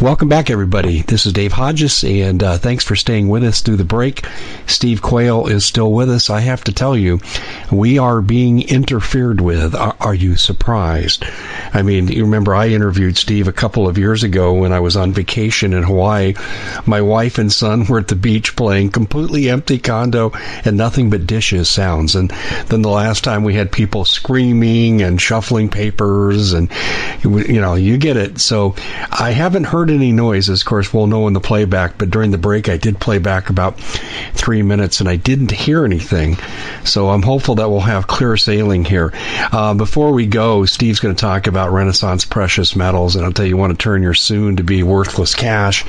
Welcome back, everybody. This is Dave Hodges, and thanks for staying with us through the break. Steve Quayle is still with us. I have to tell you, we are being interfered with. Are you surprised? I mean, you remember I interviewed Steve a couple of years ago when I was on vacation in Hawaii. My wife and son were at the beach playing, completely empty condo and nothing but dishes sounds. And then the last time we had people screaming and shuffling papers, and, you know, you get it. So I haven't heard any noises. Of course, we'll know in the playback, but during the break I did play back about 3 minutes and I didn't hear anything, so I'm hopeful that we'll have clear sailing here. Before we go, Steve's going to talk about Renaissance Precious Metals, and I'll tell you, want to turn your soon to be worthless cash,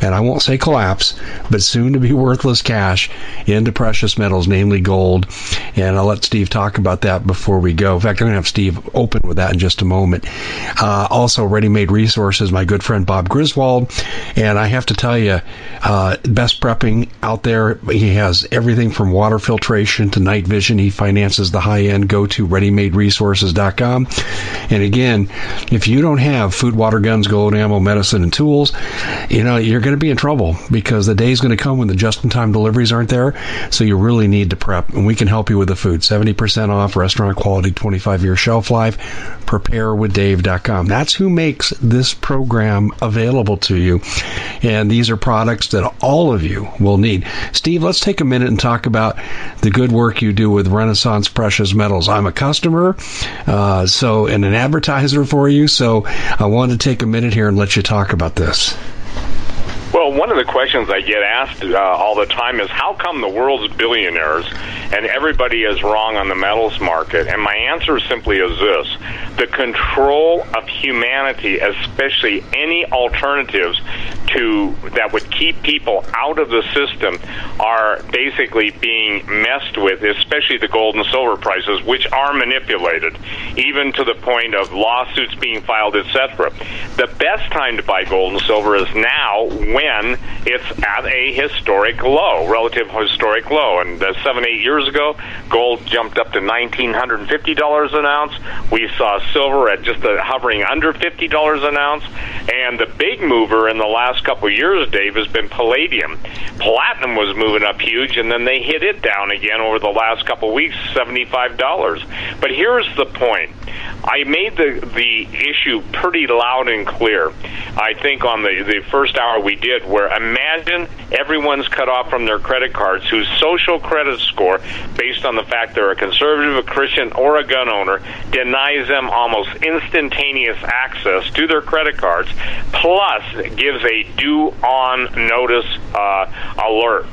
and I won't say collapse, but soon to be worthless cash into precious metals, namely gold, and I'll let Steve talk about that before we go. In fact, I'm going to have Steve open with that in just a moment. Also, Ready-Made Resources, my good friend Bob Griswold, and I have to tell you, best prepping out there. He has everything from water filtration to night vision. He finances the high end. Go to readymaderesources.com. And again, if you don't have food, water, guns, gold, ammo, medicine, and tools, you know, you're going to be in trouble, because the day is going to come when the just-in-time deliveries aren't there. So you really need to prep, and we can help you with the food. 70% off, restaurant quality, 25-year shelf life. Preparewithdave.com. That's who makes this program available to you, and these are products that all of you will need. Steve, let's take a minute and talk about the good work you do with Renaissance Precious Metals. I'm a customer, and an advertiser for you, so I wanted to take a minute here and let you talk about this. Well, one of the questions I get asked all the time is, how come the world's billionaires and everybody is wrong on the metals market? And my answer simply is this. The control of humanity, especially any alternatives that would keep people out of the system, are basically being messed with, especially the gold and silver prices, which are manipulated, even to the point of lawsuits being filed, etc. The best time to buy gold and silver is now, when it's at a relative historic low. And 7-8 years ago, gold jumped up to $1,950 an ounce. We saw silver at just hovering under $50 an ounce. And the big mover in the last couple of years, Dave, has been palladium. Platinum was moving up huge, and then they hit it down again over the last couple of weeks, $75. But here's the point. I made the issue pretty loud and clear, I think, on the first hour we did, where imagine everyone's cut off from their credit cards whose social credit score, based on the fact they're a conservative, a Christian, or a gun owner, denies them almost instantaneous access to their credit cards, plus gives a due on notice alert.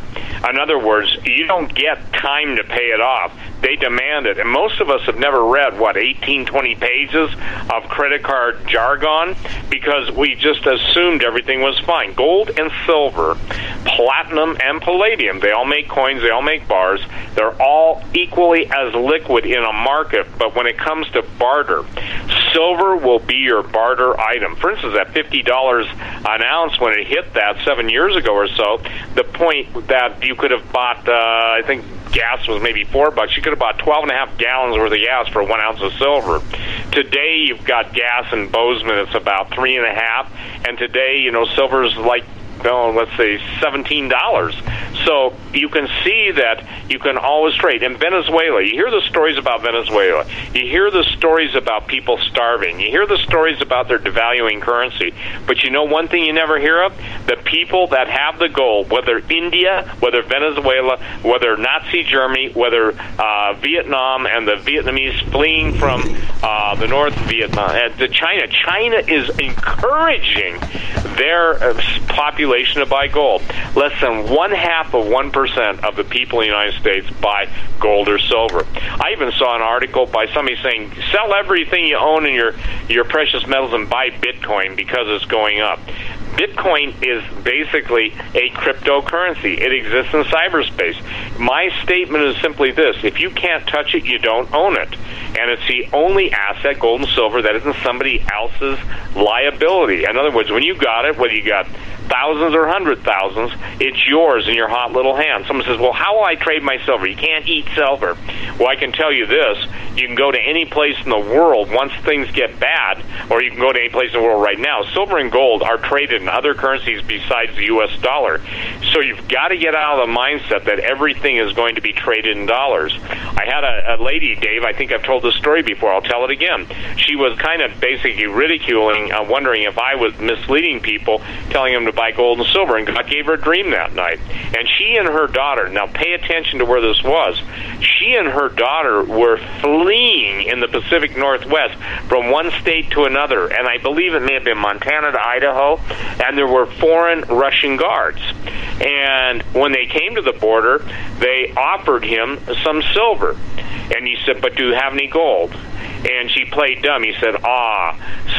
In other words, you don't get time to pay it off. They demand it. And most of us have never read, 18, 20 pages of credit card jargon because we just assumed everything was fine. Gold and silver, platinum and palladium, they all make coins, they all make bars. They're all equally as liquid in a market, but when it comes to barter, silver will be your barter item. For instance, at $50 an ounce, when it hit that 7 years ago or so, the point that you could have bought, I think gas was maybe $4. You could have bought 12 and a half gallons worth of gas for 1 ounce of silver. Today, you've got gas in Bozeman, it's about 3.5. And today, you know, silver's like, let's say $17. So you can see that you can always trade. In Venezuela, you hear the stories about Venezuela. You hear the stories about people starving. You hear the stories about their devaluing currency. But you know one thing you never hear of? The people that have the gold, whether India, whether Venezuela, whether Nazi Germany, whether Vietnam and the Vietnamese fleeing from the North Vietnam, to China. China is encouraging their population to buy gold. Less than 0.5% of the people in the United States buy gold or silver. I even saw an article by somebody saying, sell everything you own in your precious metals and buy Bitcoin because it's going up. Bitcoin is basically a cryptocurrency. It exists in cyberspace. My statement is simply this. If you can't touch it, you don't own it. And it's the only asset, gold and silver, that isn't somebody else's liability. In other words, when you got it, whether you got thousands or hundred thousands, it's yours in your hot little hand. Someone says, well, how will I trade my silver? You can't eat silver. Well, I can tell you this. You can go to any place in the world once things get bad, or you can go to any place in the world right now. Silver and gold are traded in other currencies besides the U.S. dollar. So you've got to get out of the mindset that everything is going to be traded in dollars. I had a lady, Dave, I think I've told this story before. I'll tell it again. She was kind of basically ridiculing, wondering if I was misleading people, telling them to buy gold and silver, and God gave her a dream that night. And she and her daughter, now pay attention to where this was, she and her daughter were fleeing in the Pacific Northwest from one state to another, and I believe it may have been Montana to Idaho, and there were foreign Russian guards. And when they came to the border, they offered him some silver. And he said, but do you have any gold? And she played dumb. He said,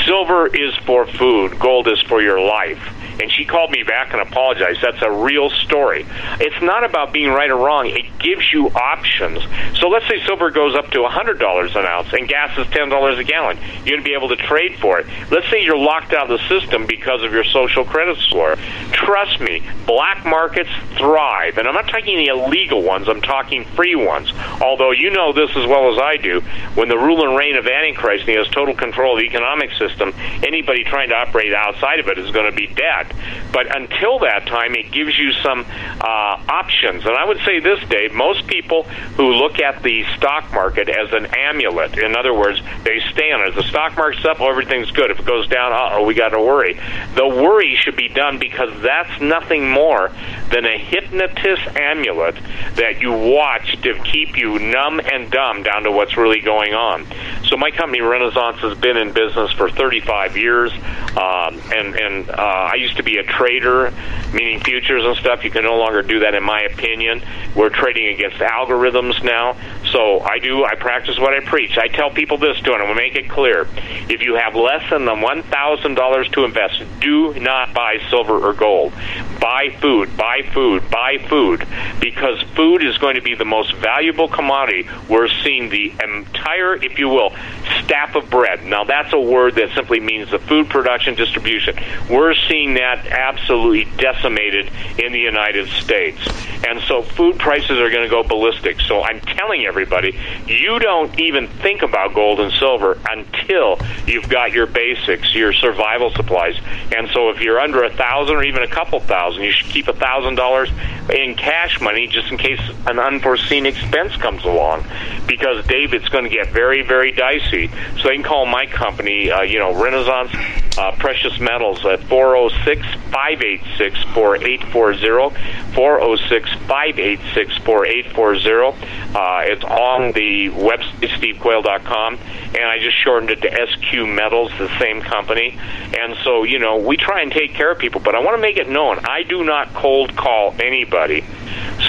silver is for food. Gold is for your life. And she called me back and apologized. That's a real story. It's not about being right or wrong. It gives you options. So let's say silver goes up to $100 an ounce and gas is $10 a gallon. You're going to be able to trade for it. Let's say you're locked out of the system because of your social credit score. Trust me, black markets thrive. And I'm not talking the illegal ones. I'm talking free ones. Although you know this as well as I do, when the rule and reign of Antichrist, and he has total control of the economic system, anybody trying to operate outside of it is going to be dead. But until that time, it gives you some options. And I would say this, Dave, most people who look at the stock market as an amulet, in other words, they stay on it. If the stock market's up, well, everything's good. If it goes down, we got to worry. The worry should be done because that's nothing more than a hypnotist amulet that you watch to keep you numb and dumb down to what's really going on. So my company, Renaissance, has been in business for 35 years, and I used to be a trader, meaning futures and stuff. You can no longer do that, in my opinion. We're trading against algorithms now. So I practice what I preach. I tell people this, too, and I will make it clear. If you have less than $1,000 to invest, do not buy silver or gold. Buy food, buy food, buy food, because food is going to be the most valuable commodity. We're seeing the entire, if you will, staff of bread. Now, that's a word that simply means the food production distribution. We're seeing that absolutely decimated in the United States. And so food prices are going to go ballistic. So I'm telling everybody, everybody, you don't even think about gold and silver until you've got your basics, your survival supplies. And so if you're under $1,000 or even a couple thousand, you should keep $1,000 in cash money just in case an unforeseen expense comes along, because, Dave, it's going to get very, very dicey. So they can call my company, Renaissance Precious Metals at 406-586-4840, 406-586-4840. It's on the website, stevequayle.com, and I just shortened it to SQ Metals, the same company. And so, we try and take care of people, but I want to make it known, I do not cold call anybody.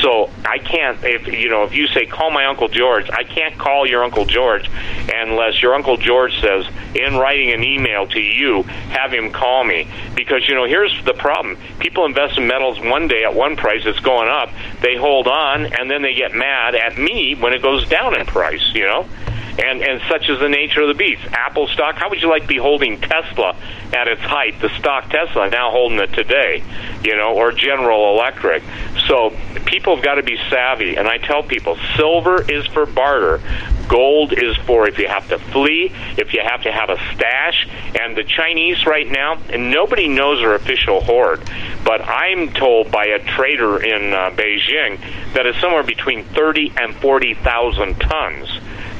So I can't, if you say, call my Uncle George, I can't call your Uncle George unless your Uncle George says, in writing an email to you, have him call me. Because, here's the problem. People invest in metals one day at one price, it's going up, they hold on, and then they get mad at me when it goes down in price, And such is the nature of the beast. Apple stock, how would you like to be holding Tesla at its height, the stock Tesla, now holding it today, or General Electric? So people have got to be savvy, and I tell people, silver is for barter. Gold is for if you have to flee, if you have to have a stash. And the Chinese right now, and nobody knows their official hoard, but I'm told by a trader in Beijing that it's somewhere between 30 and 40,000 tons.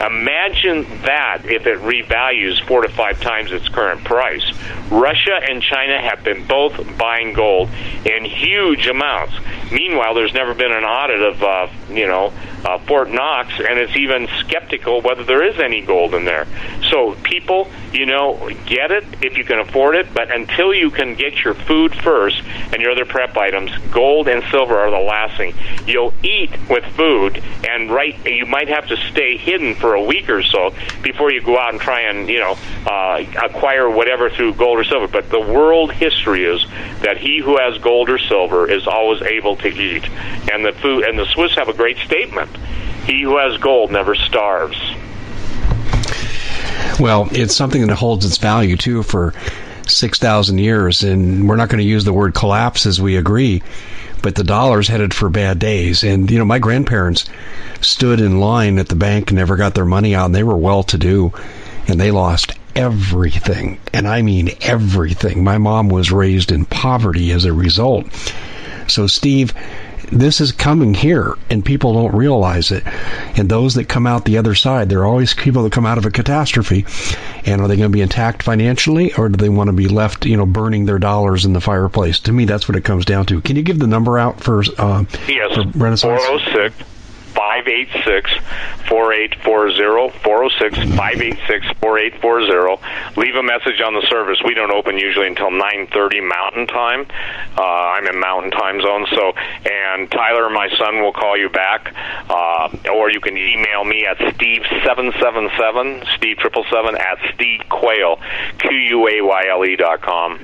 Imagine that if it revalues 4 to 5 times its current price. Russia and China have been both buying gold in huge amounts. Meanwhile, there's never been an audit of, Fort Knox, and it's even skeptical whether there is any gold in there. So people, get it if you can afford it, but until you can get your food first and your other prep items, gold and silver are the last thing. You'll eat with food, and you might have to stay hidden for a week or so before you go out and try and, acquire whatever through gold or silver. But the world history is that he who has gold or silver is always able to eat. And the food, and the Swiss have a great statement. He who has gold never starves. Well, it's something that holds its value, too, for 6,000 years. And we're not going to use the word collapse as we agree, but the dollar's headed for bad days. And, my grandparents stood in line at the bank and never got their money out, and they were well-to-do, and they lost everything. And I mean everything. My mom was raised in poverty as a result. So, Steve, this is coming here, and people don't realize it. And those that come out the other side, there are always people that come out of a catastrophe. And are they going to be intact financially, or do they want to be left, burning their dollars in the fireplace? To me, that's what it comes down to. Can you give the number out for, yes, for Renaissance? 406-586-4840, 406-586-4840. Leave a message on the service. We don't open usually until 9:30 Mountain Time. I'm in Mountain Time Zone, and Tyler, my son, will call you back, or you can email me at steve777, steve777 at stevequayle, QUAYLE.com.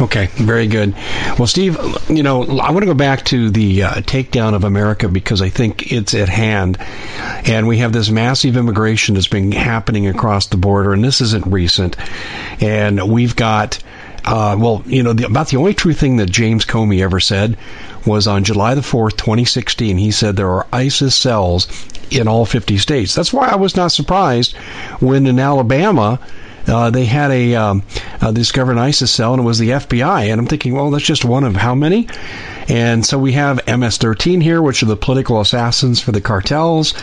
Okay, very good. Well, Steve, I want to go back to the takedown of America, because I think it's at hand. And we have this massive immigration that's been happening across the border, and this isn't recent. And we've got, about the only true thing that James Comey ever said was on July the 4th, 2016, he said there are ISIS cells in all 50 states. That's why I was not surprised when in Alabama, they had discovered an ISIS cell, and it was the FBI. And I'm thinking, well, that's just one of how many? And so we have MS-13 here, which are the political assassins for the cartels.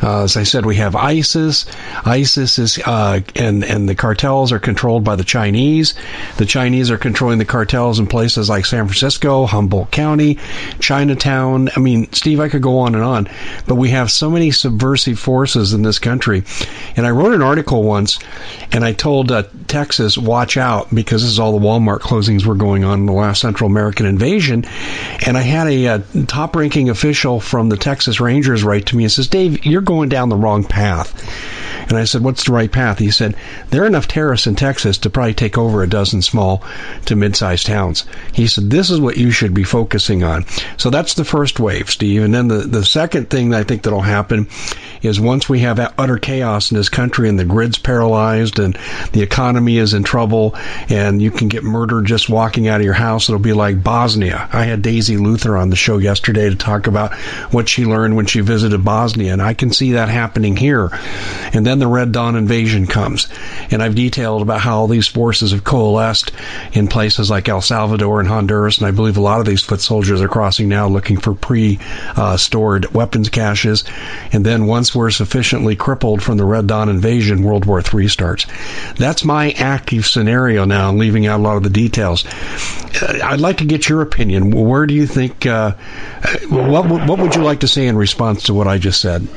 As I said, we have ISIS. ISIS is, and the cartels are controlled by the Chinese. The Chinese are controlling the cartels in places like San Francisco, Humboldt County, Chinatown. I mean, Steve, I could go on and on. But we have so many subversive forces in this country. And I wrote an article once, and I told Texas, watch out, because this is all the Walmart closings were going on in the last Central American invasion. And I had a top-ranking official from the Texas Rangers write to me and says, Dave, you're going down the wrong path. And I said, what's the right path? He said, there are enough terrorists in Texas to probably take over a dozen small to mid-sized towns. He said, this is what you should be focusing on. So that's the first wave, Steve. And then the second thing that I think that'll happen is once we have utter chaos in this country and the grid's paralyzed and the economy is in trouble and you can get murdered just walking out of your house, it'll be like Bosnia. I had Daisy Luther on the show yesterday to talk about what she learned when she visited Bosnia, and I can see that happening here. And then the Red Dawn invasion comes, and I've detailed about how these forces have coalesced in places like El Salvador and Honduras, and I believe a lot of these foot soldiers are crossing now looking for pre-stored weapons caches. And then once we're sufficiently crippled from the Red Dawn invasion, World War III starts. That's my active scenario now, leaving out a lot of the details. I'd like to get your opinion. Where do you think, what would you like to say in response to what I just said?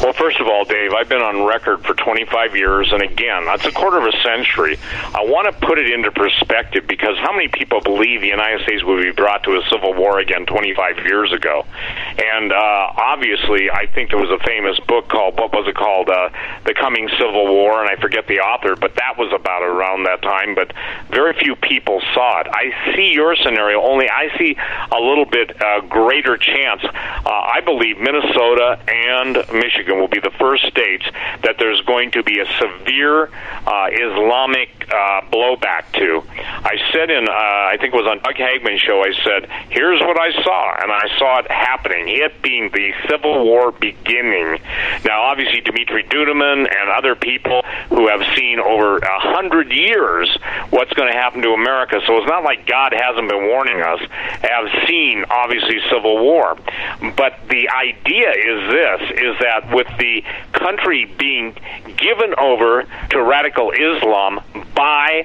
Well, first of all, Dave, I've been on record for 25 years, and again, that's a quarter of a century. I want to put it into perspective, because how many people believe the United States would be brought to a civil war again 25 years ago? And obviously, I think there was a famous book called, what was it called, The Coming Civil War, and I forget the author, but that was about around that time, but very few people saw it. I see your scenario, only I see a little bit greater chance. I believe Minnesota and Michigan will be the first states that there's going to be a severe Islamic blowback to. I said in, I think it was on Doug Hagman's show, I said, here's what I saw, and I saw it happening, it being the Civil War beginning. Now, obviously, Dimitri Dudeman and other people who have seen over 100 years what's going to happen to America, so it's not like God hasn't been warning us, have seen, obviously, Civil War. But the idea is this, is that with the country being given over to radical Islam by...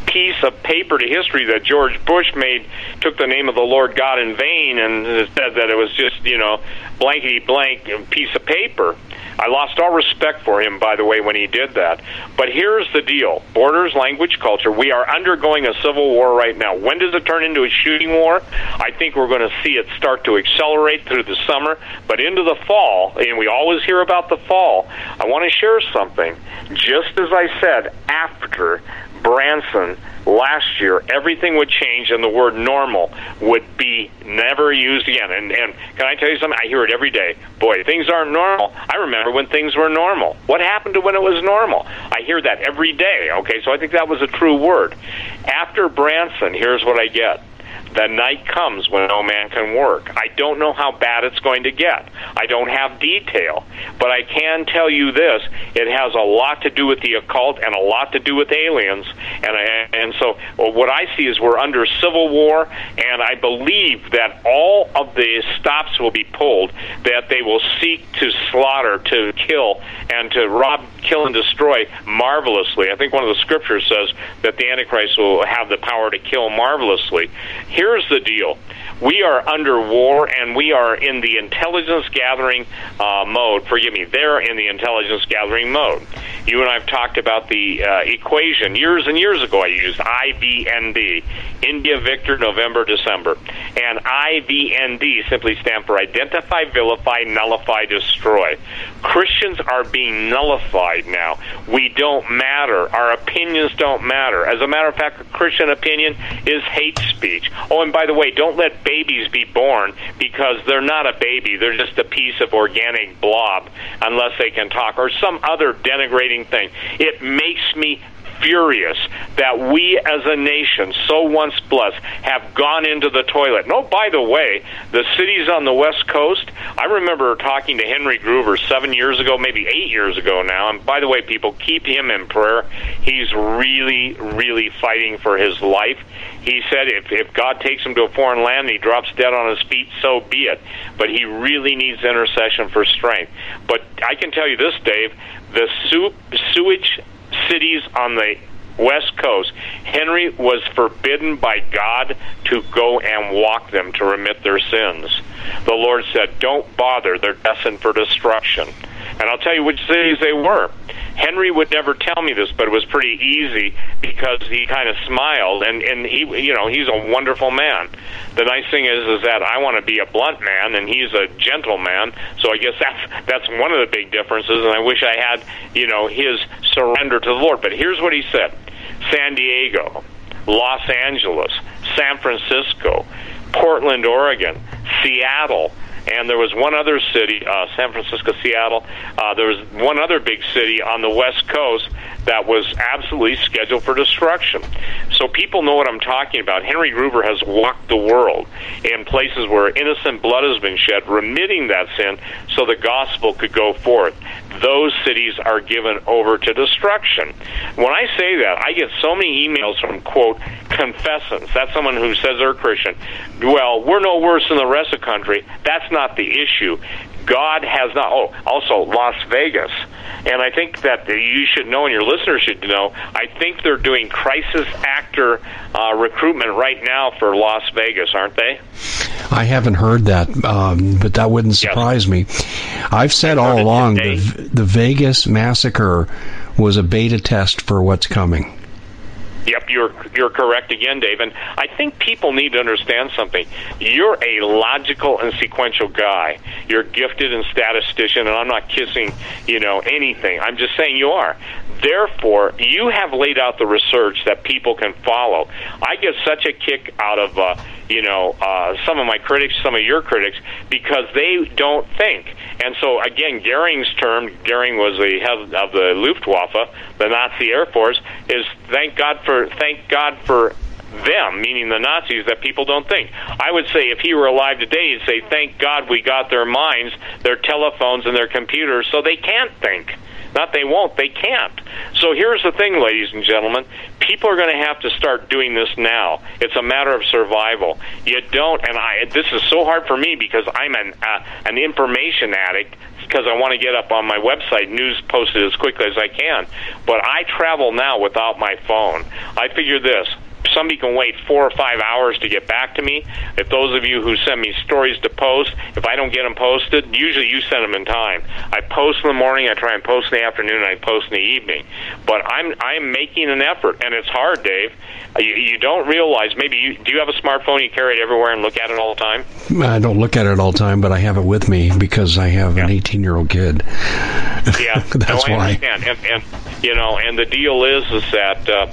piece of paper to history that George Bush made, took the name of the Lord God in vain, and said that it was just, you know, blankety blank piece of paper. I lost all respect for him, by the way, when he did that. But here's the deal. Borders, language, culture. We are undergoing a civil war right now. When does it turn into a shooting war? I think we're going to see it start to accelerate through the summer, but into the fall, and we always hear about the fall. I want to share something. Just as I said, after Branson last year, everything would change and the word normal would be never used again. And can I tell you something? I hear it every day. Boy, things aren't normal. I remember when things were normal. What happened to when it was normal? I hear that every day, okay? So I think that was a true word. After Branson, here's what I get. The night comes when no man can work. I don't know how bad it's going to get. I don't have detail. But I can tell you this. It has a lot to do with the occult and a lot to do with aliens. And so what I see is we're under civil war, and I believe that all of the stops will be pulled, that they will seek to slaughter, to kill, and to rob, kill, and destroy marvelously. I think one of the scriptures says that the Antichrist will have the power to kill marvelously. Here's the deal. We are under war, and we are in the intelligence gathering mode. Forgive me, they're in the intelligence gathering mode. You and I have talked about the equation years and years ago. I used IVND, India, Victor, November, December. And IVND simply stand for identify, vilify, nullify, destroy. Christians are being nullified now. We don't matter. Our opinions don't matter. As a matter of fact, a Christian opinion is hate speech. Oh, and by the way, don't let babies be born, because they're not a baby. They're just a piece of organic blob unless they can talk, or some other denigrating thing. It makes me furious that we as a nation, so once blessed, have gone into the toilet. No, by the way, the cities on the West Coast, I remember talking to Henry Gruver 7 years ago, maybe 8 years ago now, and by the way, people, keep him in prayer. He's really, really fighting for his life. He said if God takes him to a foreign land and he drops dead on his feet, so be it. But he really needs intercession for strength. But I can tell you this, Dave, the sewage cities on the West Coast, Henry was forbidden by God to go and walk them to remit their sins. The Lord said, don't bother, they're destined for destruction. And I'll tell you which cities they were. Henry would never tell me this, but it was pretty easy because he kind of smiled, and he, you know, he's a wonderful man. The nice thing is that I want to be a blunt man, and he's a gentle man, so I guess that's one of the big differences, and I wish I had, you know, his surrender to the Lord. But here's what he said. San Diego, Los Angeles, San Francisco, Portland, Oregon, Seattle, and there was one other city, San Francisco, Seattle. There was one other big city on the West Coast that was absolutely scheduled for destruction. So people know what I'm talking about. Henry Gruver has walked the world in places where innocent blood has been shed, remitting that sin so the gospel could go forth. Those cities are given over to destruction. When I say that, I get so many emails from, quote, confessants. That's someone who says they're Christian. Well, we're no worse than the rest of the country. That's not the issue. God has not. Oh, also Las Vegas. And I think that you should know, and your listeners should know, I think they're doing crisis actor recruitment right now for Las Vegas, aren't they? I haven't heard that, but that wouldn't surprise me. I've said all along the Vegas massacre was a beta test for what's coming. Yep, you're correct again, Dave. And I think people need to understand something. You're a logical and sequential guy. You're gifted and statistician, and I'm not kissing, you know, anything. I'm just saying you are. Therefore, you have laid out the research that people can follow. I get such a kick out of, some of my critics, some of your critics, because they don't think. And so, again, Goering's term, Goering was the head of the Luftwaffe, the Nazi Air Force, is thank God for them, meaning the Nazis, that people don't think. I would say if he were alive today, he'd say, thank God we got their minds, their telephones, and their computers so they can't think. Not they won't, they can't. So here's the thing, ladies and gentlemen. People are going to have to start doing this now. It's a matter of survival. You don't, and this is so hard for me because I'm an information addict, because I want to get up on my website, news posted as quickly as I can. But I travel now without my phone. I figure this. Somebody can wait 4 or 5 hours to get back to me. If those of you who send me stories to post, if I don't get them posted, usually you send them in time. I post in the morning, I try and post in the afternoon, and I post in the evening. But I'm making an effort, and it's hard, Dave. You don't realize, maybe do you have a smartphone, you carry it everywhere and look at it all the time? I don't look at it all the time, but I have it with me because I have an 18-year-old kid. Yeah, that's why. I understand. And the deal is that,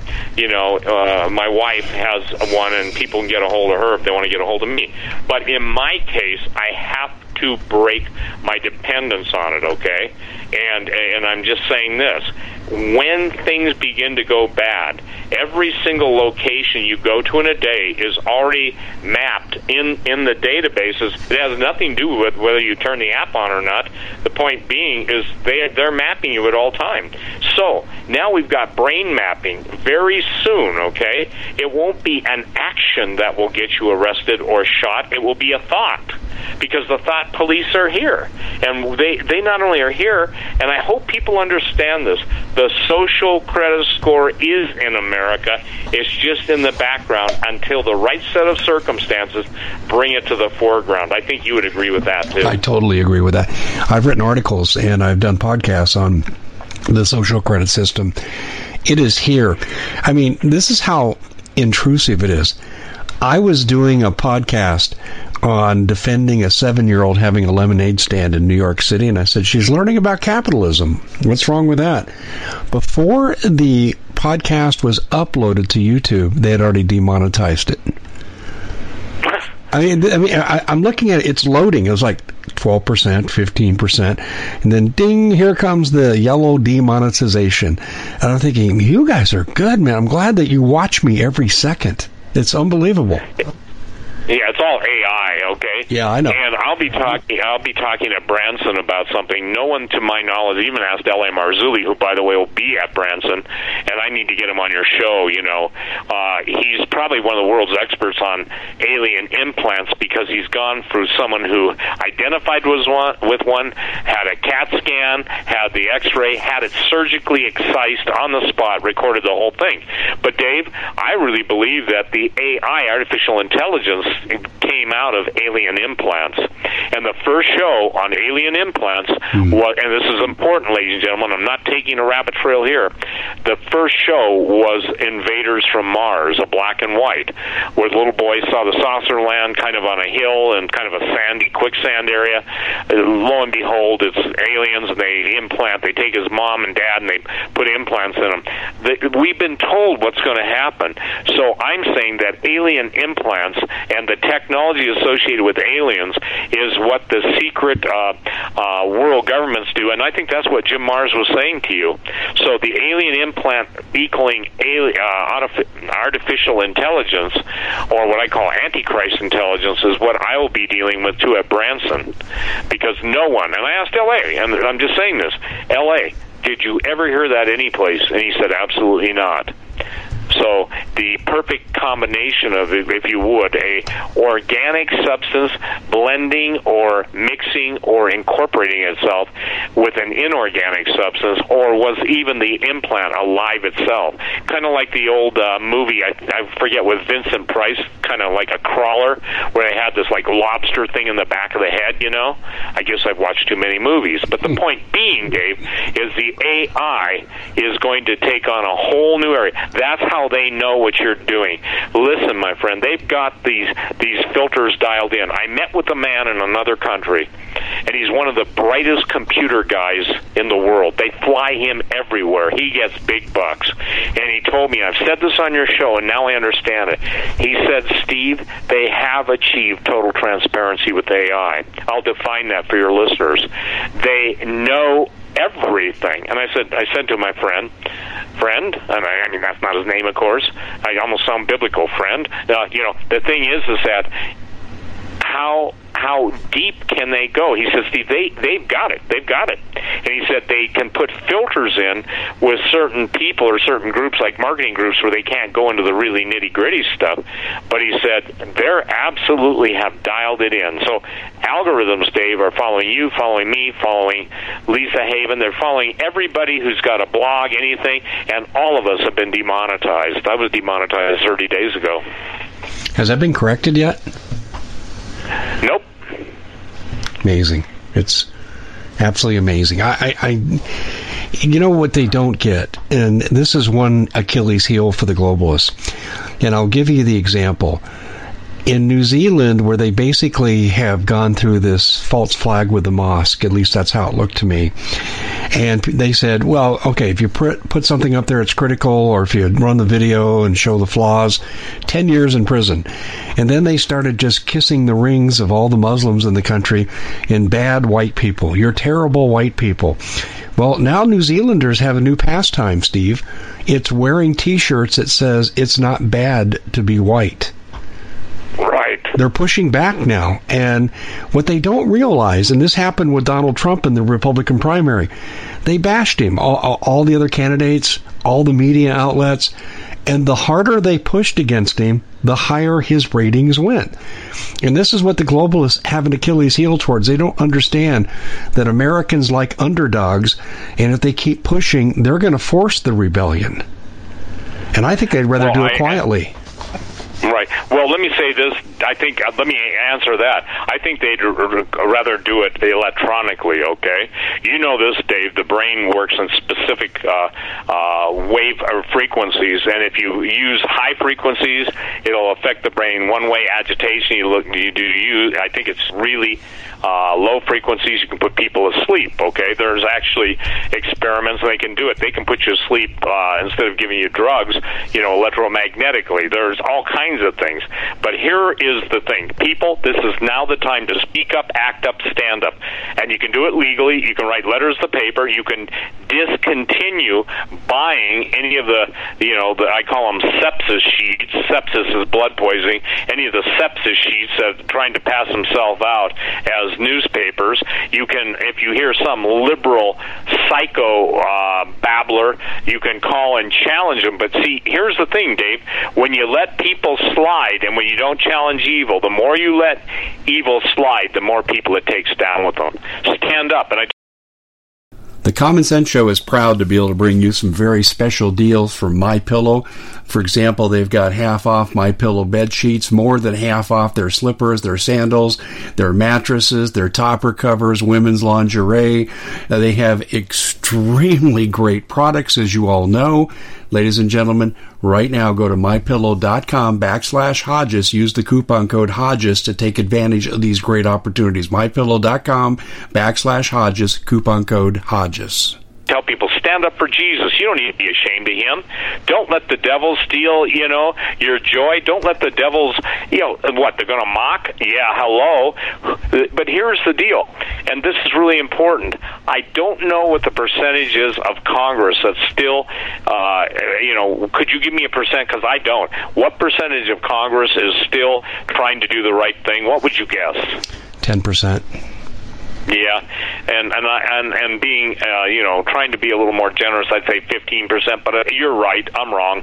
my wife has one, and people can get a hold of her if they want to get a hold of me. But in my case, I have to break my dependence on it, okay? And I'm just saying this. When things begin to go bad, every single location you go to in a day is already mapped in the databases. It has nothing to do with whether you turn the app on or not. The point being is they're mapping you at all time. So now we've got brain mapping very soon, okay? It won't be an action that will get you arrested or shot. It will be a thought, because the thought police are here. And they not only are here, and I hope people understand this, the social credit score is in America. It's just in the background until the right set of circumstances bring it to the foreground. I think you would agree with that, too. I totally agree with that. I've written articles and I've done podcasts on the social credit system. It is here. I mean, this is how intrusive it is. I was doing a podcast on defending a 7-year-old having a lemonade stand in New York City, and I said, she's learning about capitalism. What's wrong with that? Before the podcast was uploaded to YouTube, they had already demonetized it. I'm looking at it, it's loading. It was like 12%, 15%, and then ding, here comes the yellow demonetization. And I'm thinking, you guys are good, man. I'm glad that you watch me every second. It's unbelievable. Yeah, it's all AI, okay? Yeah, I know. And I'll be talking at Branson about something. No one, to my knowledge, even asked LA Marzulli, who, by the way, will be at Branson, and I need to get him on your show, you know. He's probably one of the world's experts on alien implants because he's gone through someone who identified with one, had a CAT scan, had the X-ray, had it surgically excised on the spot, recorded the whole thing. But, Dave, I really believe that the AI, artificial intelligence, came out of alien implants. And the first show on alien implants, was, and this is important, ladies and gentlemen, I'm not taking a rabbit trail here, the first show was Invaders from Mars, a black and white, where the little boy saw the saucer land kind of on a hill and kind of a sandy quicksand area. Lo and behold, it's aliens, and they take his mom and dad, and they put implants in them. We've been told what's going to happen. So I'm saying that alien implants and the technology associated with aliens is what the secret world governments do, and I think that's what Jim Mars was saying to you. So the alien implant equaling artificial intelligence, or what I call antichrist intelligence, is what I will be dealing with too at Branson, because no one, and I asked LA, and I'm just saying this, LA, did you ever hear that anyplace? And he said, absolutely not. So the perfect combination of, if you would, a organic substance blending or mixing or incorporating itself with an inorganic substance, or was even the implant alive itself? Kind of like the old movie, I forget, with Vincent Price, kind of like a crawler, where they had this like lobster thing in the back of the head, you know? I guess I've watched too many movies. But the point being, Dave, is the AI is going to take on a whole new area. That's how they know what you're doing. Listen, my friend, they've got these filters dialed in. I met with a man in another country, and he's one of the brightest computer guys in the world. They fly him everywhere. He gets big bucks. And he told me, I've said this on your show, and now I understand it. He said, Steve, they have achieved total transparency with AI. I'll define that for your listeners. They know everything. And I said to my friend, and I mean, that's not his name, of course. I almost sound biblical, friend. You know, the thing is that how deep can they go? He says, Steve, they've got it. They've got it. And he said they can put filters in with certain people or certain groups, like marketing groups, where they can't go into the really nitty-gritty stuff. But he said they're absolutely have dialed it in. So algorithms, Dave, are following you, following me, following Lisa Haven. They're following everybody who's got a blog, anything, and all of us have been demonetized. I was demonetized 30 days ago. Has that been corrected yet? Nope. Amazing. It's absolutely amazing. I you know what they don't get, and this is one Achilles heel for the globalists, and I'll give you the example. In New Zealand, where they basically have gone through this false flag with the mosque, at least that's how it looked to me, and they said, well, okay, if you put something up there, it's critical, or if you run the video and show the flaws, 10 years in prison. And then they started just kissing the rings of all the Muslims in the country and bad white people. You're terrible white people. Well, now New Zealanders have a new pastime, Steve. It's wearing T-shirts that says it's not bad to be white. Right. They're pushing back now. And what they don't realize, and this happened with Donald Trump in the Republican primary, they bashed him, all the other candidates, all the media outlets. And the harder they pushed against him, the higher his ratings went. And this is what the globalists have an Achilles heel towards. They don't understand that Americans like underdogs, and if they keep pushing, they're going to force the rebellion. And I think they'd rather do it quietly. Right. Well, let me say this. Let me answer that. I think they'd rather do it electronically, okay? You know this, Dave. The brain works in specific wave frequencies, and if you use high frequencies, it'll affect the brain one way. Agitation, I think it's really low frequencies. You can put people asleep, okay? There's actually experiments, and they can do it. They can put you asleep instead of giving you drugs, you know, electromagnetically. There's all kinds of things. But here is the thing. People, this is now the time to speak up, act up, stand up. And you can do it legally. You can write letters to paper. You can discontinue buying any of the, you know, I call them sepsis sheets. Sepsis is blood poisoning. Any of the sepsis sheets trying to pass themselves out as newspapers. You can, if you hear some liberal psycho babbler, you can call and challenge them. But see, here's the thing, Dave. When you let people slide and when you don't challenge evil, the more you let evil slide, the more people it takes down with them. Stand up. And The Common Sense Show is proud to be able to bring you some very special deals for MyPillow. For example, they've got half off MyPillow bed sheets, more than half off their slippers, their sandals, their mattresses, their topper covers, women's lingerie. They have extremely great products, as you all know. Ladies and gentlemen, right now go to mypillow.com/Hodges. Use the coupon code Hodges to take advantage of these great opportunities. mypillow.com/Hodges, coupon code Hodges. Tell people, stand up for Jesus. You don't need to be ashamed of him. Don't let the devil steal, you know, your joy. Don't let the devils, you know, what, they're going to mock? Yeah, hello. But here's the deal, and this is really important. I don't know what the percentage is of Congress that's still, you know, could you give me a percent? Because I don't. What percentage of Congress is still trying to do the right thing? What would you guess? 10%. Yeah, and being you know, trying to be a little more generous, I'd say 15%. But you're right, I'm wrong.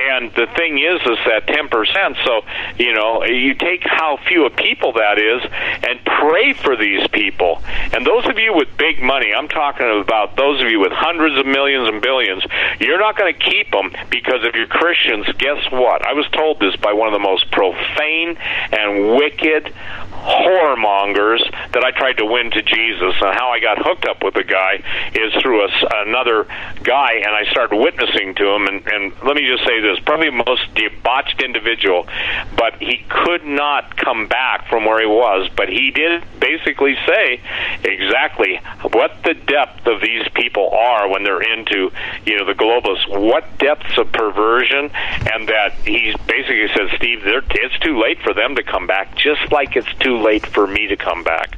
And the thing is that 10%. So you know, you take how few of people that is, and pray for these people. And those of you with big money, I'm talking about those of you with hundreds of millions and billions. You're not going to keep them because if you're Christians, guess what? I was told this by one of the most profane and wicked whoremongers that I tried to win to Jesus. And how I got hooked up with the guy is through another guy, and I started witnessing to him. And let me just say this, probably the most debauched individual, but he could not come back from where he was. But he did basically say exactly what the depth of these people are when they're into, you know, the globalists, what depths of perversion, and that he basically said, Steve, it's too late for them to come back, just like it's too late for me to come back.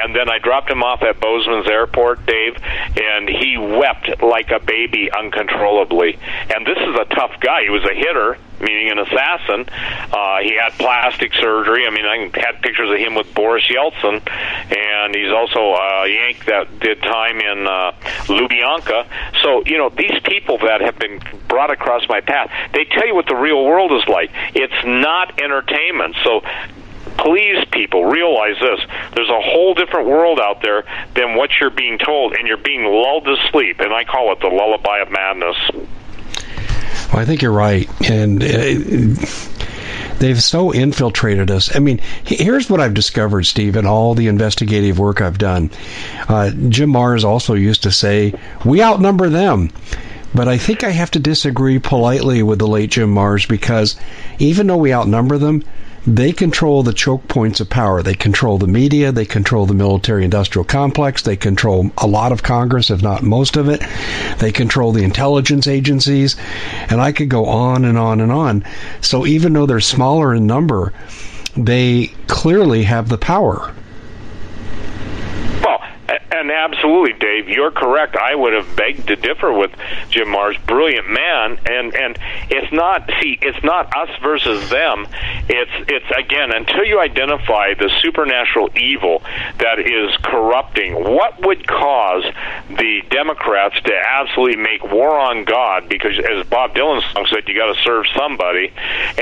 And then I dropped him off at Bozeman's airport, Dave, and he wept like a baby uncontrollably. And this is a tough guy. He was a hitter, meaning an assassin. He had plastic surgery. I mean, I had pictures of him with Boris Yeltsin, and he's also a Yank that did time in Lubyanka. So, you know, these people that have been brought across my path, they tell you what the real world is like. It's not entertainment. So please, people, realize this. There's a whole different world out there than what you're being told, and you're being lulled to sleep, and I call it the lullaby of madness. Well, I think you're right, and they've so infiltrated us. I mean, here's what I've discovered, Steve, in all the investigative work I've done. Jim Mars also used to say, we outnumber them. But I think I have to disagree politely with the late Jim Mars, because even though we outnumber them, they control the choke points of power. They control the media. They control the military-industrial complex. They control a lot of Congress, if not most of it. They control the intelligence agencies. And I could go on and on and on. So even though they're smaller in number, they clearly have the power. And absolutely, Dave, you're correct. I would have begged to differ with Jim Mars, brilliant man. And it's not, see, it's not us versus them. It's again, until you identify the supernatural evil that is corrupting, what would cause the Democrats to absolutely make war on God? Because as Bob Dylan's song said, you got to serve somebody.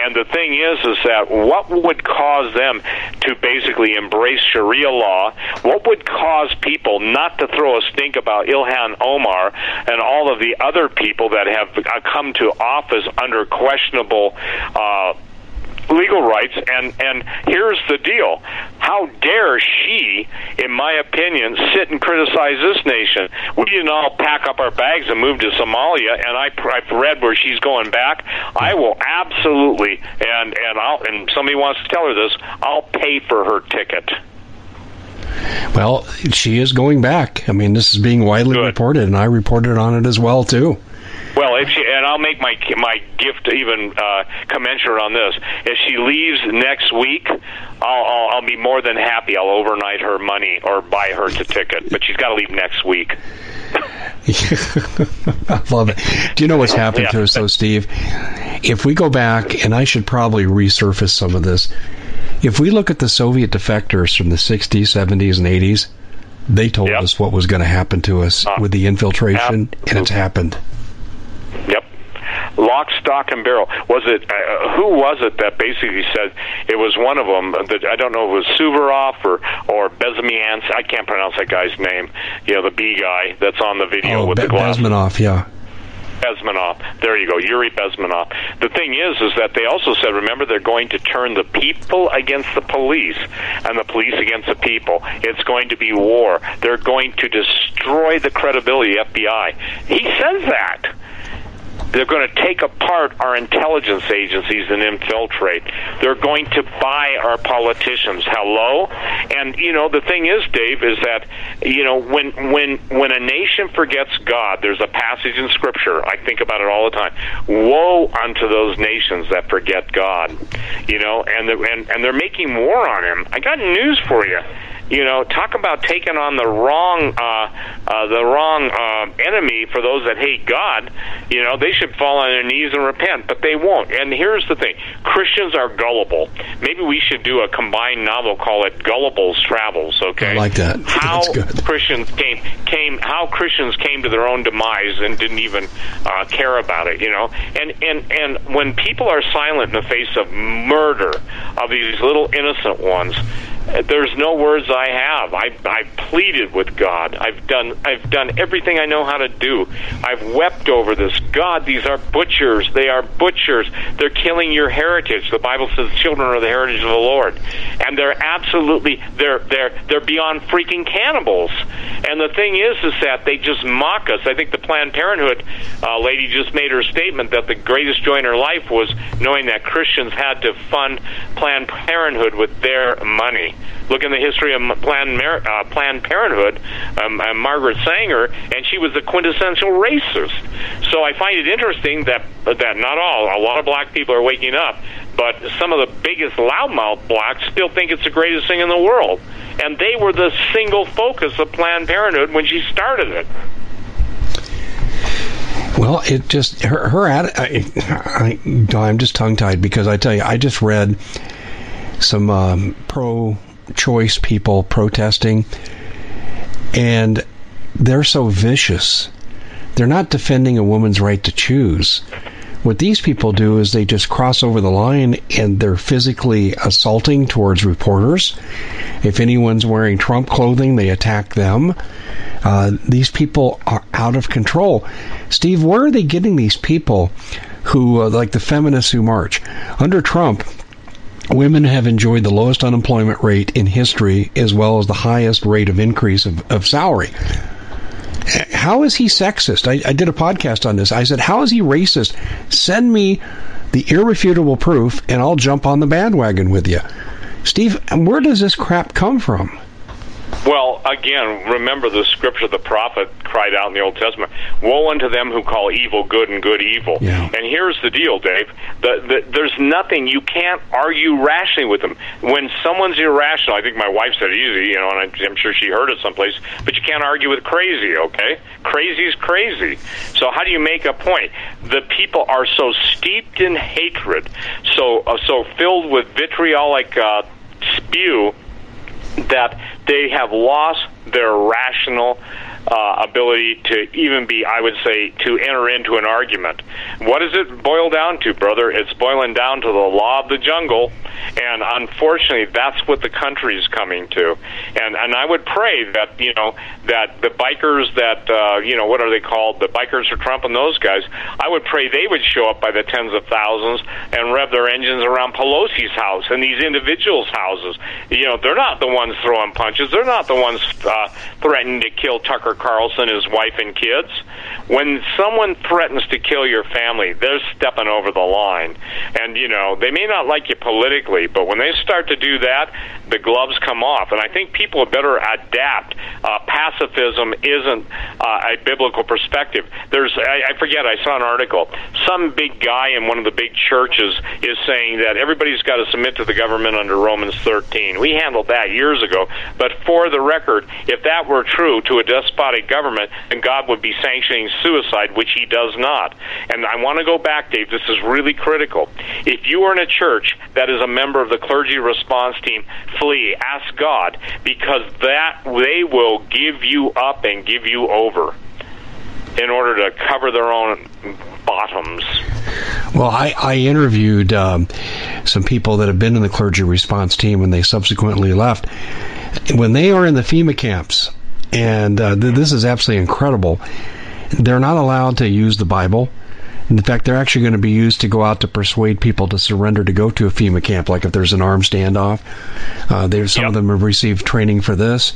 And the thing is that what would cause them to basically embrace Sharia law? What would cause people not to throw a stink about Ilhan Omar and all of the other people that have come to office under questionable legal rights? And here's the deal. How dare she, in my opinion, sit and criticize this nation? We didn't all pack up our bags and move to Somalia, and I've read where she's going back. I will absolutely, and somebody wants to tell her this, I'll pay for her ticket. Well, she is going back. I mean, this is being widely reported, and I reported on it as well, too. Well, if she, and I'll make my gift even commensurate on this. If she leaves next week, I'll be more than happy. I'll overnight her money or buy her the ticket. But she's got to leave next week. I love it. Do you know what's happened to us, though, Steve? If we go back, and I should probably resurface some of this, if we look at the Soviet defectors from the 60s, 70s, and 80s, they told us what was going to happen to us with the infiltration, and it's happened. Yep. Lock, stock, and barrel. Was it who was it that basically said it was one of them? That, I don't know if it was Suvorov or Bezmenov. I can't pronounce that guy's name. You know, the B guy that's on the video with the glass. Bezmenov, yeah. Bezmenov. There you go, Yuri Bezmenov. The thing is that they also said, remember, they're going to turn the people against the police and the police against the people. It's going to be war. They're going to destroy the credibility of the FBI. He says that. They're going to take apart our intelligence agencies and infiltrate. They're going to buy our politicians. Hello? And, you know, the thing is, Dave, is that, you know, when a nation forgets God, there's a passage in Scripture. I think about it all the time. Woe unto those nations that forget God. You know, and they're making war on him. I got news for you. You know, talk about taking on the wrong enemy for those that hate God. You know, they should fall on their knees and repent, but they won't. And here's the thing. Christians are gullible. Maybe we should do a combined novel, call it Gullible's Travels, okay? I like that. How Christians came to their own demise and didn't even care about it, you know? And when people are silent in the face of murder of these little innocent ones, there's no words I have. I've pleaded with God. I've done everything I know how to do. I've wept over this. God, these are butchers. They are butchers. They're killing your heritage. The Bible says children are the heritage of the Lord. And they're absolutely, they're beyond freaking cannibals. And the thing is that they just mock us. I think the Planned Parenthood lady just made her statement that the greatest joy in her life was knowing that Christians had to fund Planned Parenthood with their money. Look in the history of Planned Parenthood, Margaret Sanger, and she was the quintessential racist. So I find it interesting that not all, a lot of black people are waking up, but some of the biggest loudmouth blacks still think it's the greatest thing in the world. And they were the single focus of Planned Parenthood when she started it. Well, it just, her attitude, I'm just tongue-tied because I tell you, I just read some pro-choice people protesting, and they're so vicious. They're not defending a woman's right to choose. What these people do is they just cross over the line, and they're physically assaulting towards reporters. If anyone's wearing Trump clothing, they attack them. These people are out of control. Steve, where are they getting these people who, like the feminists who march? Under Trump, women have enjoyed the lowest unemployment rate in history, as well as the highest rate of increase of salary. How is he sexist? I did a podcast on this. I said, how is he racist? Send me the irrefutable proof, and I'll jump on the bandwagon with you. Steve, where does this crap come from? Well, again, remember the scripture the prophet cried out in the Old Testament, woe unto them who call evil good and good evil. Yeah. And here's the deal, Dave. There's nothing, you can't argue rationally with them. When someone's irrational, I think my wife said it easy, you know, and I'm sure she heard it someplace, but you can't argue with crazy, okay? Crazy's crazy. So how do you make a point? The people are so steeped in hatred, so filled with vitriolic spew, that they have lost their rational ability to even be, I would say, to enter into an argument. What does it boil down to, brother? It's boiling down to the law of the jungle, and unfortunately, that's what the country is coming to. And I would pray that, you know, that the bikers that, you know, what are they called? The bikers for Trump and those guys, I would pray they would show up by the tens of thousands and rev their engines around Pelosi's house and these individuals' houses. You know, they're not the ones throwing punches. They're not the ones threatening to kill Tucker Carlson, his wife, and kids. When someone threatens to kill your family, they're stepping over the line. And, you know, they may not like you politically, but when they start to do that, the gloves come off. And I think people had better adapt. Pacifism isn't a biblical perspective. There's, I forget, I saw an article. Some big guy in one of the big churches is saying that everybody's got to submit to the government under Romans 13. We handled that years ago. But for the record, if that were true to a despotic government, then God would be sanctioning suicide, which he does not. And I want to go back, Dave. This is really critical. If you are in a church that is a member of the clergy response team, flee. Ask God, because that they will give you up and give you over in order to cover their own bottoms. Well, I interviewed some people that have been in the clergy response team and they subsequently left. When they are in the FEMA camps, and this is absolutely incredible, they're not allowed to use the Bible. In fact, they're actually going to be used to go out to persuade people to surrender to go to a FEMA camp, like if there's an armed standoff. Some of them have received training for this.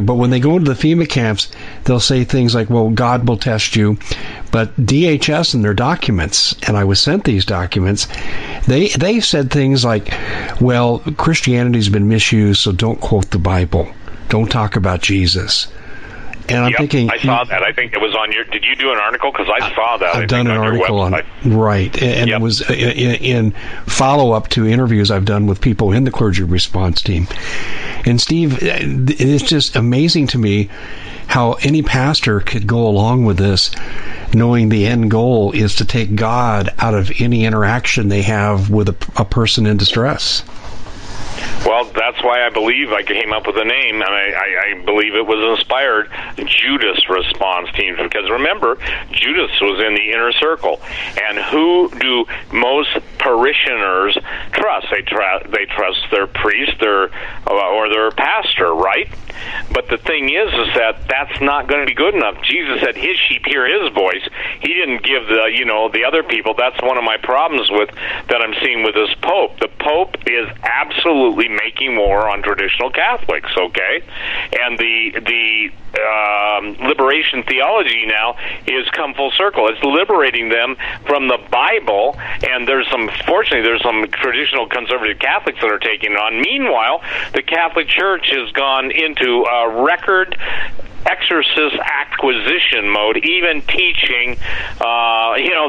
But when they go into the FEMA camps, they'll say things like, well, God will test you. But DHS and their documents, and I was sent these documents, they said things like, well, Christianity's been misused, so don't quote the Bible. Don't talk about Jesus. And I'm thinking, I saw that. I think it was on your. Did you do an article? Because I saw that. I've done an article on it, right? And it was in follow-up to interviews I've done with people in the clergy response team. And Steve, it's just amazing to me how any pastor could go along with this, knowing the end goal is to take God out of any interaction they have with a person in distress. Well, that's why I believe I came up with a name, and I believe it was inspired Judas response teams, because remember, Judas was in the inner circle. And who do most parishioners trust? They trust their priest or their pastor, right? But the thing is that that's not going to be good enough. Jesus said his sheep hear his voice. He didn't give the other people. That's one of my problems that I'm seeing with this Pope. The Pope is absolutely making war on traditional Catholics, okay? And the liberation theology now is come full circle. It's liberating them from the Bible, and fortunately, there's some traditional conservative Catholics that are taking it on. Meanwhile, the Catholic Church has gone into a record exorcist acquisition mode, even teaching,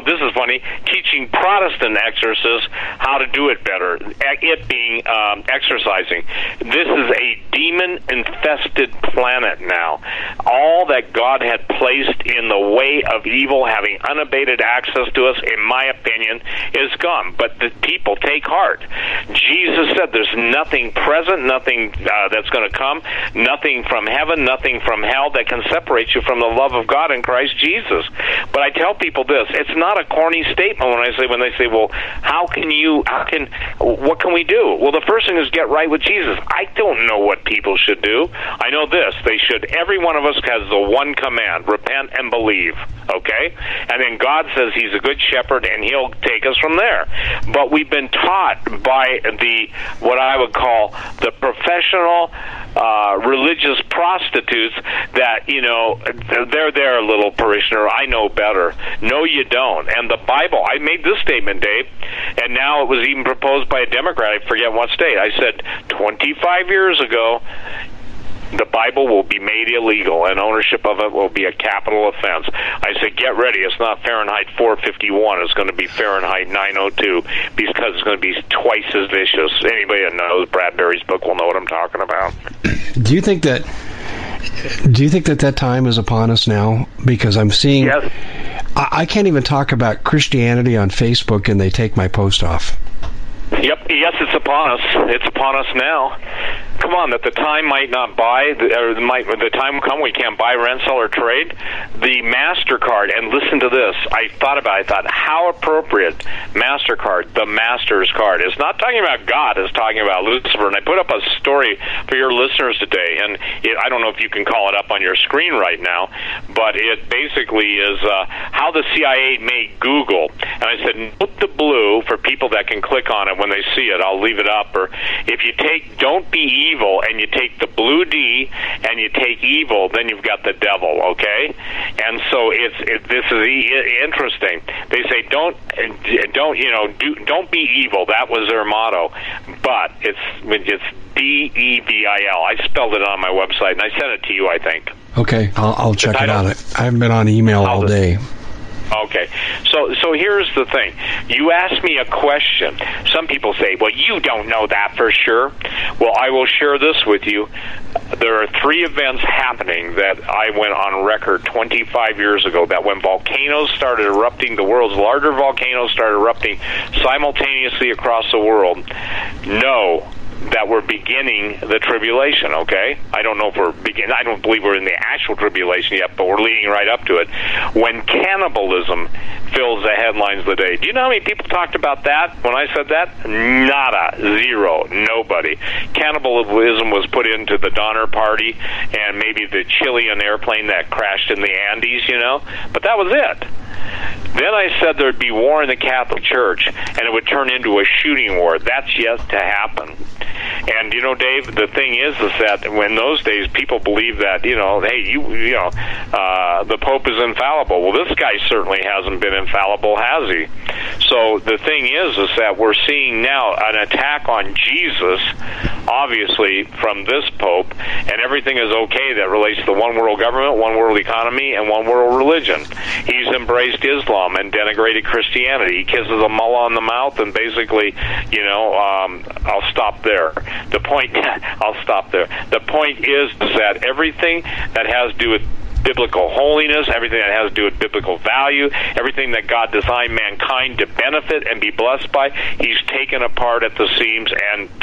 this is funny, teaching Protestant exorcists how to do it better, it being exercising. This is a demon-infested planet now. All that God had placed in the way of evil, having unabated access to us, in my opinion, is gone. But the people take heart. Jesus said there's nothing present, nothing that's going to come, nothing from heaven, nothing from hell, that can separate you from the love of God in Christ Jesus. But I tell people this, it's not a corny statement when they say, well, what can we do? Well, the first thing is get right with Jesus. I don't know what people should do. I know this, every one of us has the one command, repent and believe, okay? And then God says he's a good shepherd and he'll take us from there. But we've been taught by what I would call the professional religious prostitutes that, they're there, little parishioner, I know better. No, you don't. And the Bible, I made this statement, Dave, and now it was even proposed by a Democrat, I forget what state. I said, 25 years ago, the Bible will be made illegal, and ownership of it will be a capital offense. I said, get ready. It's not Fahrenheit 451. It's going to be Fahrenheit 902, because it's going to be twice as vicious. Anybody that knows Bradbury's book will know what I'm talking about. Do you think that that time is upon us now? Because I'm seeing... Yes. I can't even talk about Christianity on Facebook, and they take my post off. Yep. Yes, it's upon us. It's upon us now. Come on, that the time might not buy, or the time will come we can't buy, rent, sell, or trade. The MasterCard, and listen to this, I thought, how appropriate, MasterCard, the master's card. It's not talking about God, it's talking about Lucifer. And I put up a story for your listeners today, and I don't know if you can call it up on your screen right now, but it basically is how the CIA made Google. And I said, note the blue for people that can click on it when they see it. I'll leave it up. Or if you take Don't Be Evil and you take the blue D and you take evil, then you've got the devil, okay? And so this is interesting. They say don't be evil. That was their motto. But it's D-E-V-I-L. I spelled it on my website, and I sent it to you, I think. Okay, I'll check it out. I haven't been on email all day. Okay, so here's the thing. You asked me a question. Some people say, well, you don't know that for sure. Well, I will share this with you. There are three events happening that I went on record 25 years ago that when volcanoes started erupting, the world's larger volcanoes started erupting simultaneously across the world. No. That we're beginning the tribulation, okay? I don't know if we're beginning. I don't believe we're in the actual tribulation yet, but we're leading right up to it. When cannibalism fills the headlines of the day. Do you know how many people talked about that when I said that? Nada. Zero. Nobody. Cannibalism was put into the Donner Party and maybe the Chilean airplane that crashed in the Andes, you know? But that was it. Then I said there'd be war in the Catholic Church, and it would turn into a shooting war. That's yet to happen. And, you know, Dave, the thing is that in those days, people believed that, you know, hey, the Pope is infallible. Well, this guy certainly hasn't been infallible, has he? So the thing is that we're seeing now an attack on Jesus, obviously, from this Pope, and everything is okay that relates to the one world government, one world economy, and one world religion. He's embraced Islam and denigrated Christianity. He kisses a mullah on the mouth and basically, you know, I'll stop there. The point is that everything that has to do with biblical holiness, everything that has to do with biblical value, everything that God designed mankind to benefit and be blessed by, he's taken apart at the seams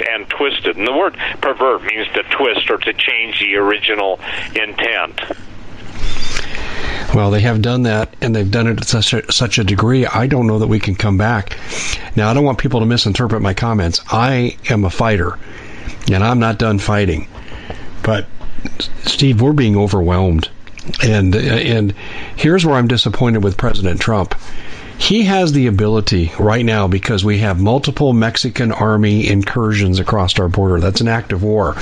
and twisted. And the word pervert means to twist or to change the original intent. Well, they have done that, and they've done it to such a degree, I don't know that we can come back. Now, I don't want people to misinterpret my comments. I am a fighter, and I'm not done fighting. But, Steve, we're being overwhelmed. And here's where I'm disappointed with President Trump. He has the ability right now, because we have multiple Mexican army incursions across our border. That's an act of war.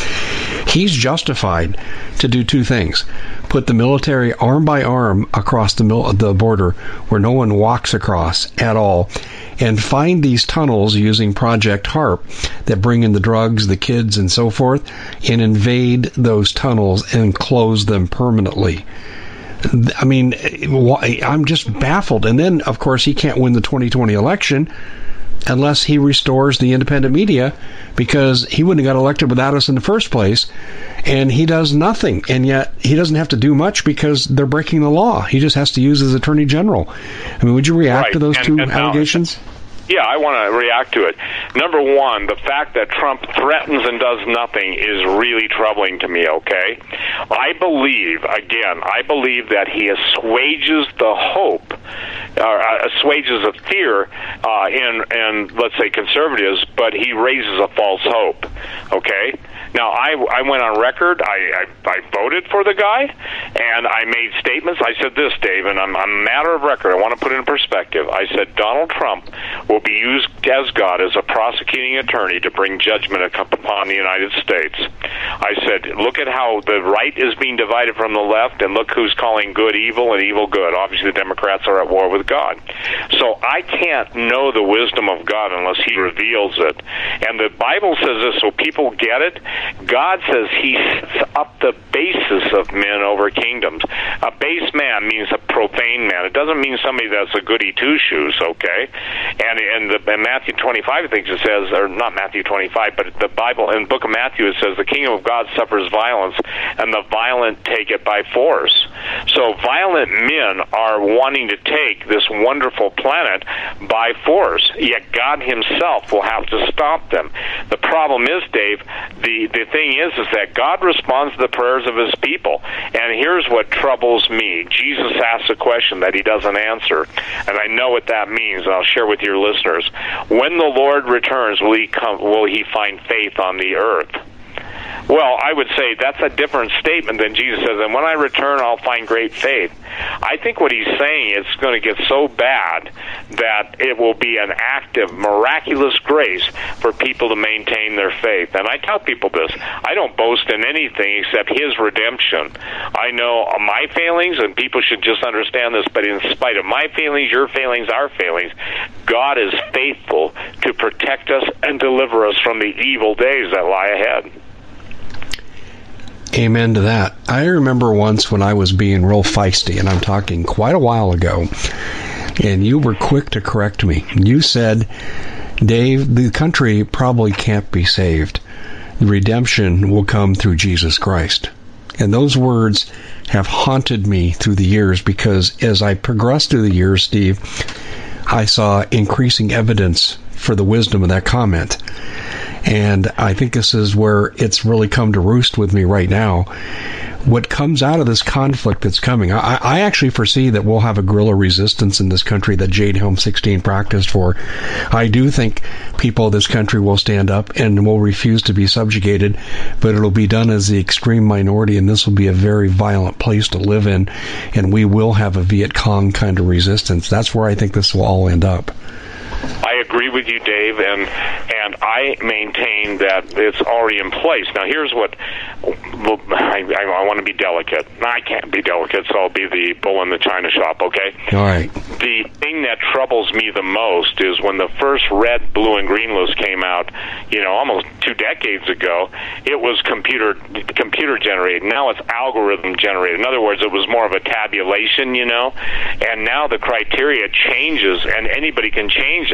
He's justified to do two things. Put the military arm by arm across the border where no one walks across at all, and find these tunnels using Project HARP that bring in the drugs, the kids, and so forth, and invade those tunnels and close them permanently. I mean, I'm just baffled. And then, of course, he can't win the 2020 election unless he restores the independent media, because he wouldn't have got elected without us in the first place. And he does nothing. And yet he doesn't have to do much because they're breaking the law. He just has to use his attorney general. I mean, would you react to those two allegations? Yeah, I want to react to it. Number one, the fact that Trump threatens and does nothing is really troubling to me, okay? I believe that he assuages the hope, assuages the fear in, let's say, conservatives, but he raises a false hope, okay? Now, I went on record. I voted for the guy, and I made statements. I said this, Dave, and I'm a matter of record. I want to put it in perspective. I said Donald Trump will be used as God as a prosecuting attorney to bring judgment upon the United States. I said, look at how the right is being divided from the left, and look who's calling good evil and evil good. Obviously, the Democrats are at war with God. So I can't know the wisdom of God unless he reveals it. And the Bible says this, so people get it. God says he sets up the basis of men over kingdoms. A base man means a profane man. It doesn't mean somebody that's a goody two-shoes, okay? And Matthew 25, I think it says, or not Matthew 25, but the Bible, in the book of Matthew, it says, the kingdom of God suffers violence, and the violent take it by force. So violent men are wanting to take this wonderful planet by force, yet God himself will have to stop them. The problem is, Dave, the thing is that God responds to the prayers of his people. And here's what troubles me. Jesus asks a question that he doesn't answer. And I know what that means, and I'll share with your listeners. When the Lord returns, will he find faith on the earth? Well, I would say that's a different statement than Jesus says, and when I return, I'll find great faith. I think what he's saying is it's going to get so bad that it will be an act of miraculous grace for people to maintain their faith. And I tell people this. I don't boast in anything except his redemption. I know my failings, and people should just understand this, but in spite of my failings, your failings, our failings, God is faithful to protect us and deliver us from the evil days that lie ahead. Amen to that. I remember once when I was being real feisty, and I'm talking quite a while ago, and you were quick to correct me. You said, Dave, the country probably can't be saved. The redemption will come through Jesus Christ. And those words have haunted me through the years, because as I progressed through the years, Steve, I saw increasing evidence for the wisdom of that comment. And I think this is where it's really come to roost with me right now. What comes out of this conflict that's coming, I actually foresee that we'll have a guerrilla resistance in this country that Jade Helm 16 practiced for. I do think people of this country will stand up and will refuse to be subjugated, but it'll be done as the extreme minority, and this will be a very violent place to live in, and we will have a Viet Cong kind of resistance. That's where I think this will all end up. I agree with you, Dave, and I maintain that it's already in place. Now, here's what I want to be delicate. I can't be delicate, so I'll be the bull in the china shop, okay? All right. The thing that troubles me the most is when the first red, blue, and green list came out, almost 2 decades ago, it was computer generated. Now it's algorithm generated. In other words, it was more of a tabulation, and now the criteria changes, and anybody can change it.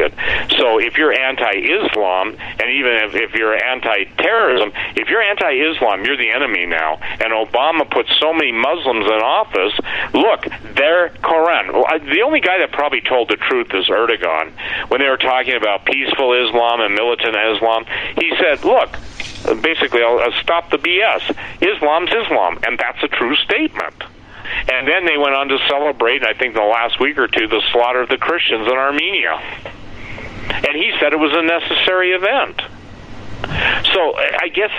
So if you're anti-Islam, and even if you're anti-terrorism, if you're anti-Islam, you're the enemy now. And Obama put so many Muslims in office. Look, their Quran. The only guy that probably told the truth is Erdogan. When they were talking about peaceful Islam and militant Islam, he said, look, basically, I'll stop the BS. Islam's Islam. And that's a true statement. And then they went on to celebrate, I think in the last week or two, the slaughter of the Christians in Armenia. And he said it was a necessary event. So I guess,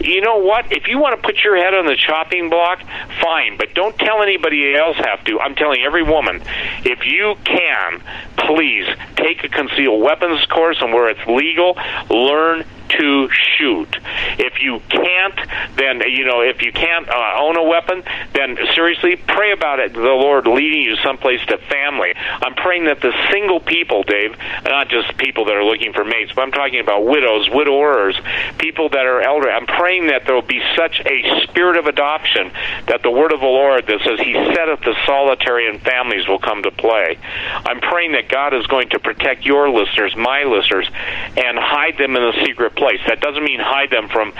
you know what? If you want to put your head on the chopping block, fine, but don't tell anybody else have to. I'm telling every woman, if you can, please take a concealed weapons course, and where it's legal, learn to shoot. If you can't, then, if you can't own a weapon, then seriously, pray about it, the Lord leading you someplace to family. I'm praying that the single people, Dave, not just people that are looking for mates, but I'm talking about widows, widowers, people that are elderly. I'm praying that there will be such a spirit of adoption that the word of the Lord that says he setteth the solitary and families will come to play. I'm praying that God is going to protect your listeners, my listeners, and hide them in the secret place. That doesn't mean hide them from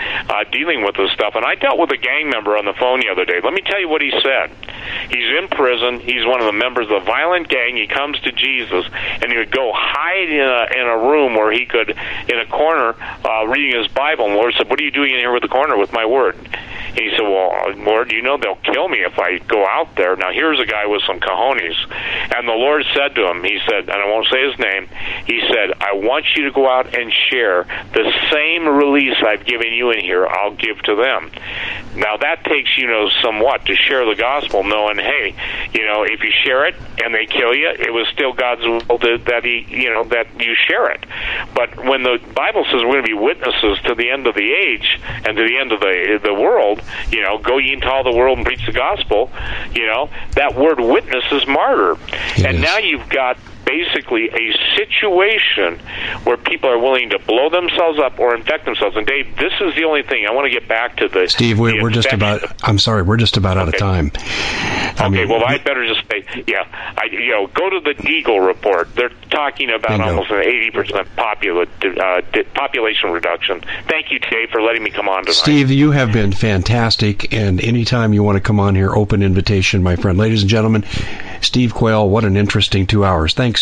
dealing with this stuff. And I dealt with a gang member on the phone the other day. Let me tell you what he said. He's in prison. He's one of the members of the violent gang. He comes to Jesus, and he would go hide in a room where he could, in a corner, reading his Bible. And the Lord said, what are you doing in here with the corner with my word? And he said, well, Lord, they'll kill me if I go out there. Now, here's a guy with some cojones. And the Lord said to him, he said, and I won't say his name, he said, I want you to go out and share the same release I've given you in here, I'll give to them. Now, that takes, somewhat to share the gospel, knowing, hey, if you share it and they kill you, it was still God's will that he, that you share it. But when the Bible says we're going to be witnesses to the end of the age and to the end of the world, go ye into all the world and preach the gospel, that word witness is martyr. Yes. And now you've got basically a situation where people are willing to blow themselves up or infect themselves. And Dave, this is the only thing I want to get back to. The Steve, we're just about. I'm sorry, we're just about out of time. I better just say, go to the Eagle report. They're talking about almost an 80% population reduction. Thank you, Dave, for letting me come on tonight. Steve, you have been fantastic, and anytime you want to come on here, open invitation, my friend. Ladies and gentlemen, Steve Quayle, what an interesting 2 hours. Thanks,